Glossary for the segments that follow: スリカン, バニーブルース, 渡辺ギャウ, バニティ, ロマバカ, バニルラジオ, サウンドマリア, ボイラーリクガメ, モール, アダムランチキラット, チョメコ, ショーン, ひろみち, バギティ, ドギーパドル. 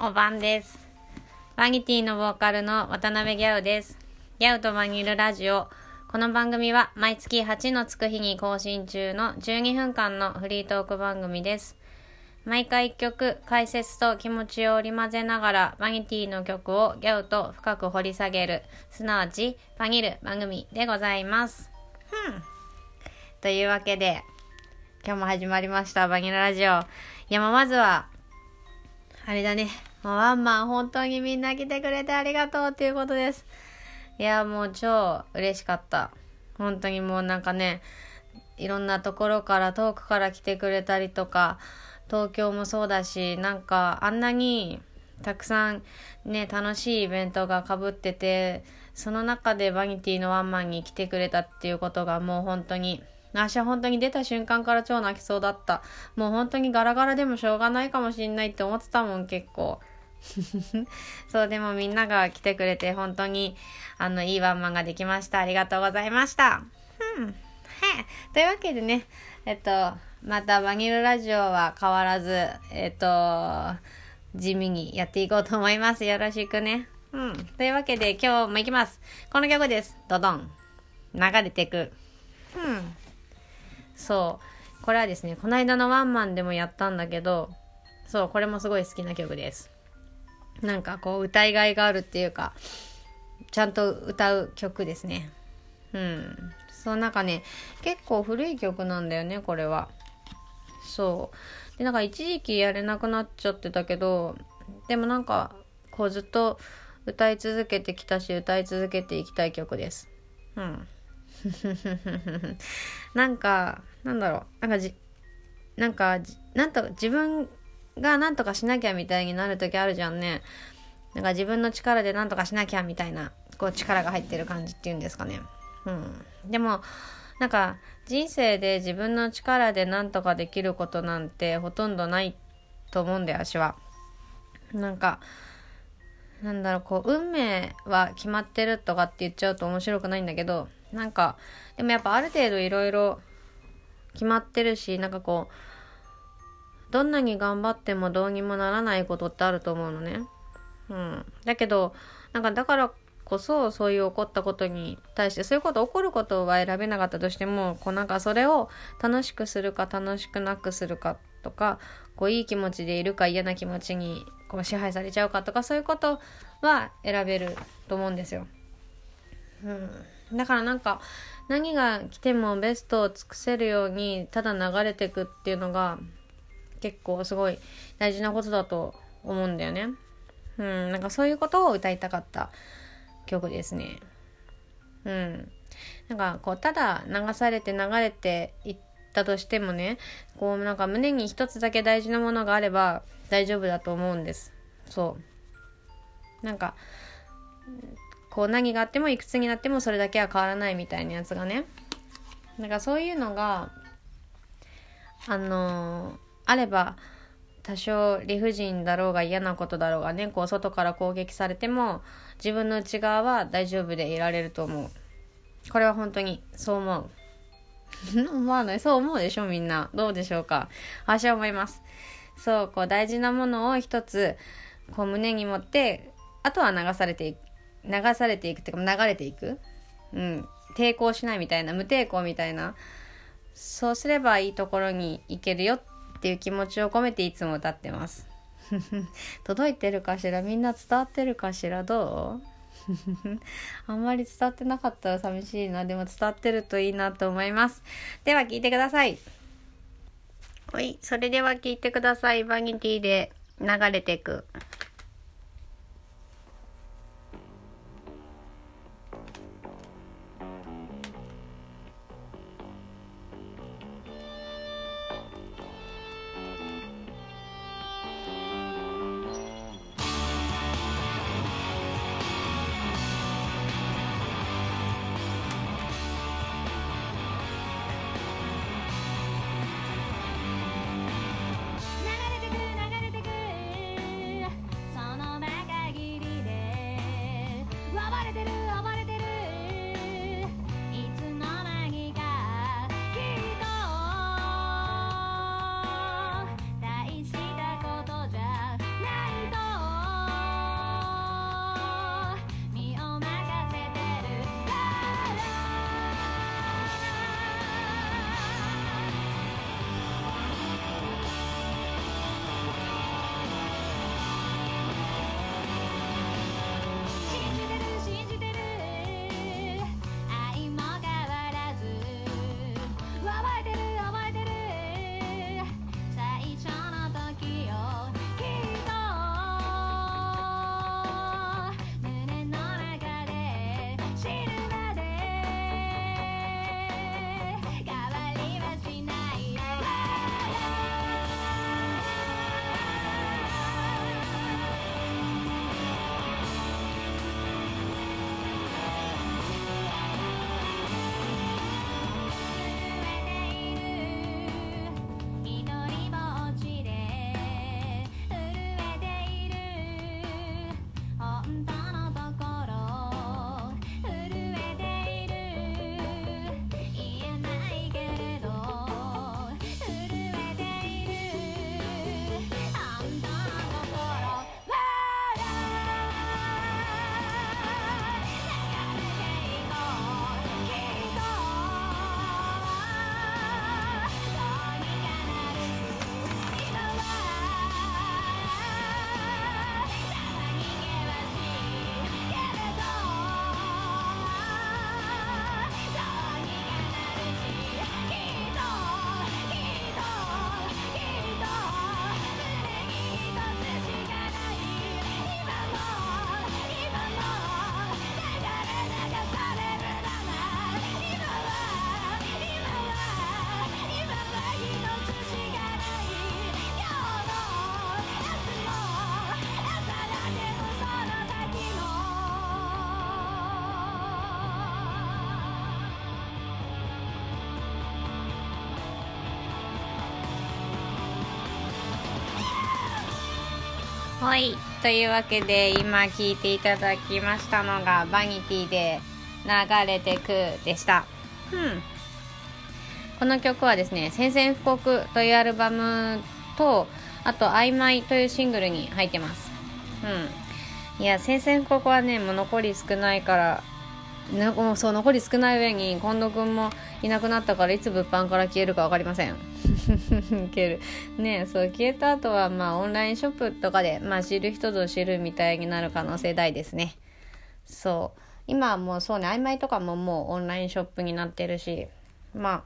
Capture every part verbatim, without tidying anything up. おばんです。バギティのボーカルの渡辺ギャウです。ギャウとバニルラジオ、この番組は毎月はちのつく日に更新中のじゅうにふんかんのフリートーク番組です。毎回いっきょく、解説と気持ちを織り交ぜながらバギティの曲をギャウと深く掘り下げる、すなわちバギる番組でございます。ふんというわけで、今日も始まりましたバギルラジオ。いや、まずはあれだね、もうワンマン本当にみんな来てくれてありがとうっていうことです。いや、もう超嬉しかった。本当にもうなんかね、いろんなところから遠くから来てくれたりとか、東京もそうだし、なんかあんなにたくさんね、楽しいイベントが被ってて、その中でバニティのワンマンに来てくれたっていうことが、もう本当に私は本当に出た瞬間から超泣きそうだった。もう本当にガラガラでもしょうがないかもしんないって思ってたもん、結構そう、でもみんなが来てくれて、本当にあのいいワンマンができました。ありがとうございました。うん、はい、というわけでね、えっとまたバニルラジオは変わらず、えっと地味にやっていこうと思います。よろしくね。うん、というわけで今日もいきます。この曲です。ドドン、流れてく。うん、そう、これはですね、この間のワンマンでもやったんだけど、そう、これもすごい好きな曲です。なんかこう歌いがいがあるっていうか、ちゃんと歌う曲ですね。うん、そう、なんかね、結構古い曲なんだよね、これは。そうで、なんか一時期やれなくなっちゃってたけど、でもなんかこうずっと歌い続けてきたし、歌い続けていきたい曲です。うん、なんかなんだろう、なんかじなんかじなんと自分がなんとかしなきゃみたいになる時あるじゃんね。なんか自分の力でなんとかしなきゃみたいな、こう力が入ってる感じっていうんですかね。うん、でもなんか人生で自分の力でなんとかできることなんてほとんどないと思うんだよ、私は。なんかなんだろう、こう運命は決まってるとかって言っちゃうと面白くないんだけど、なんかでもやっぱある程度いろいろ決まってるし、なんかこうどんなに頑張ってもどうにもならないことってあると思うのね。うん、だけどなんかだからこそ、そういう起こったことに対して、そういうこと起こることは選べなかったとしても、こうなんかそれを楽しくするか楽しくなくするかとか、こういい気持ちでいるか嫌な気持ちにこう支配されちゃうかとか、そういうことは選べると思うんですよ。うんだからなんか何が来てもベストを尽くせるように、ただ流れてくっていうのが結構すごい大事なことだと思うんだよね。うん、なんかそういうことを歌いたかった曲ですね。うん、なんかこうただ流されて流れていったとしてもね、こうなんか胸に一つだけ大事なものがあれば大丈夫だと思うんです。そう。なんか。こう何があってもいくつになってもそれだけは変わらないみたいなやつがね、なんかそういうのがあのー、あれば、多少理不尽だろうが嫌なことだろうがね、こう外から攻撃されても自分の内側は大丈夫でいられると思う。これは本当にそう思う思わない？そう思うでしょ、みんな。どうでしょうか？私は思います。そう、こう大事なものを一つこう胸に持って、あとは流されていく流されていくっていうか流れていく、うん、抵抗しないみたいな、無抵抗みたいな、そうすればいいところに行けるよっていう気持ちを込めていつも歌ってます届いてるかしら、みんな伝わってるかしら、どうあんまり伝わってなかったら寂しいな。でも伝わってるといいなと思います。では聴いてください。おい、それでは聴いてください。バニティで流れてく。流れてく流れてくはい、というわけで今聞いていただきましたのがバニティで流れてくでした、うん、この曲はですね宣戦布告というアルバムとあと曖昧というシングルに入ってます、うん、いや宣戦布告はねもう残り少ないからもうそう残り少ない上に近藤くんもいなくなったからいつ物販から消えるか分かりません消えるねえそう消えた後はまあオンラインショップとかでまあ知る人ぞ知るみたいになる可能性大ですね。そう今はもうそうね曖昧とかももうオンラインショップになってるしまあ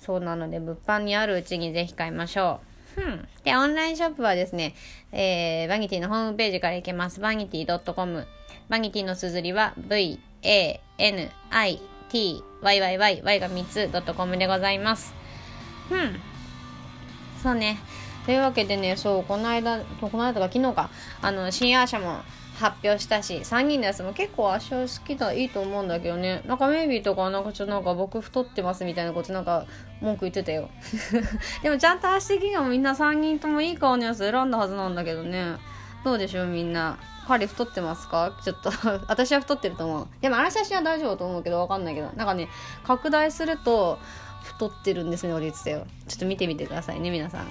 そうなので物販にあるうちにぜひ買いましょう。うん、でオンラインショップはですね、えー、バニティのホームページから行けます。バニティ .com バニティの綴りは ブイ エー エヌ アイ ティー ワイ ワイ ワイ ワイ がみっつ .com でございます。うんそうねというわけでねそうこの間この間とか昨日かあの新アーシャも発表したしさんにんのやつも結構アーシャ好きだいいと思うんだけどねなんかメイビーとかなんかちょっとなんか僕太ってますみたいなことなんか文句言ってたよでもちゃんとアーシャ的にはみんなさんにんともいい顔のやつ選んだはずなんだけどねどうでしょうみんな彼太ってますかちょっと私は太ってると思うでもあの写真は大丈夫と思うけどわかんないけどなんかね拡大すると太ってるんですね俺言ってたよちょっと見てみてくださいね皆さん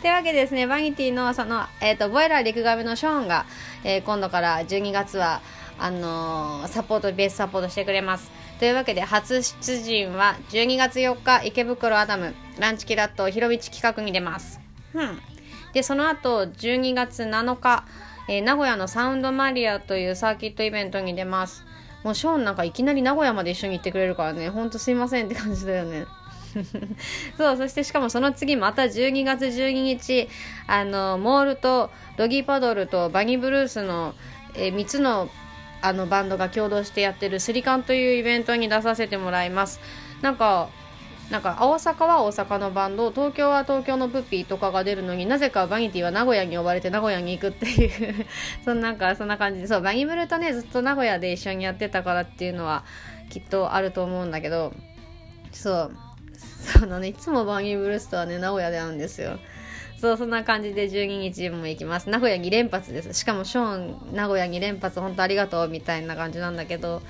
というわけでですねバニティのその、えー、とボイラーリクガメのショーンが、えー、今度からじゅうにがつはあのー、サポートベースサポートしてくれます。というわけで初出陣はじゅうにがつよっか池袋アダムランチキラットひろみち企画に出ます、うん、でその後じゅうにがつなのか、えー、名古屋のサウンドマリアというサーキットイベントに出ます。もうショーンなんかいきなり名古屋まで一緒に行ってくれるからねほんとすいませんって感じだよねそうそしてしかもその次またじゅうにがつじゅうににちあのモールとドギーパドルとバニーブルースの、えー、みっつの、 あのバンドが共同してやってるスリカンというイベントに出させてもらいます。なんかなんか大阪は大阪のバンド東京は東京のプッピーとかが出るのになぜかバニティは名古屋に呼ばれて名古屋に行くっていうそんなんかそんな感じでそうバニブルとねずっと名古屋で一緒にやってたからっていうのはきっとあると思うんだけどそうそうなのいつもバニブルスとはね名古屋で会うんですよ。そうそんな感じでじゅうににちも行きます。名古屋に連発です。しかもショーン名古屋に連発本当ありがとうみたいな感じなんだけど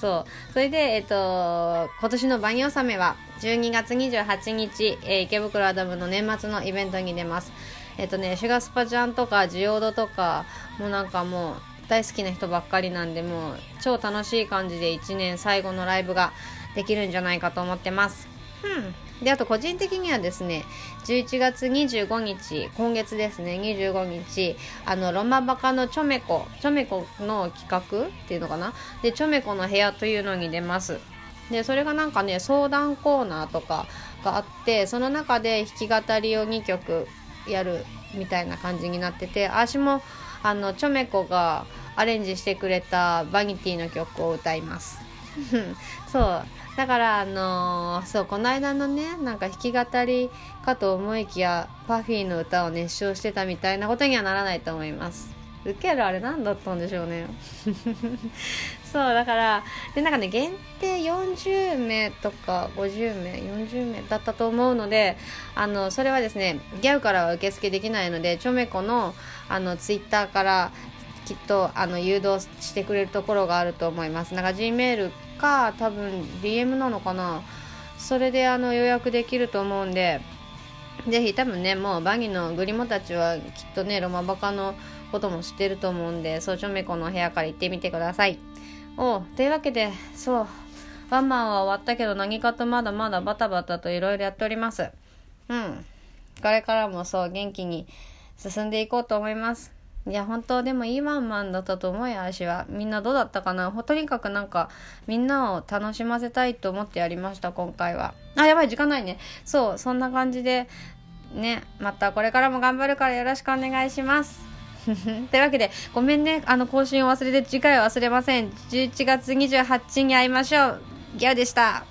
そうそれで、えっと、今年のバニ納めはじゅうにがつにじゅうはちにち、えー、池袋アダムの年末のイベントに出ます。えっとねシュガスパちゃんとかジオードとかもうなんかもう大好きな人ばっかりなんでもう超楽しい感じでいちねん最後のライブができるんじゃないかと思ってます、うん、であと個人的にはですねじゅういちがつにじゅうごにち今月ですねにじゅうごにちあのロマバカのチョメコチョメコの企画っていうのかなでチョメコの部屋というのに出ます。でそれがなんかね相談コーナーとかがあってその中で弾き語りをにきょくやるみたいな感じになってて私もあのチョメコがアレンジしてくれたバニティの曲を歌いますそうだからあのー、そうこの間のねなんか弾き語りかと思いきやパフィーの歌を熱唱してたみたいなことにはならないと思います。ウケるあれなんだったんでしょうねそうだからでなんかね限定よんじゅうめいとかごじゅうめいよんじゅうめいだったと思うのであのそれはですねギャウからは受付できないのでチョメコのあのツイッターからきっとあの誘導してくれるところがあると思います。なんか G メールか多分 ディーエム なのかなそれであの予約できると思うんでぜひ多分ねもうバニのグリモたちはきっとねロマバカのことも知ってると思うんでそうちょめこの部屋から行ってみてください。おうというわけでそうワンマンは終わったけど何かとまだまだバタバタといろいろやっております。うんこれからもそう元気に進んでいこうと思います。いや本当でもいいワンマンだったと思うよ。私はみんなどうだったかな。とにかくなんかみんなを楽しませたいと思ってやりました今回は。あやばい時間ないね。そうそんな感じでねまたこれからも頑張るからよろしくお願いしますというわけでごめんねあの更新を忘れて次回は忘れません。じゅういちがつにじゅうはちにちに会いましょう。ギャオでした。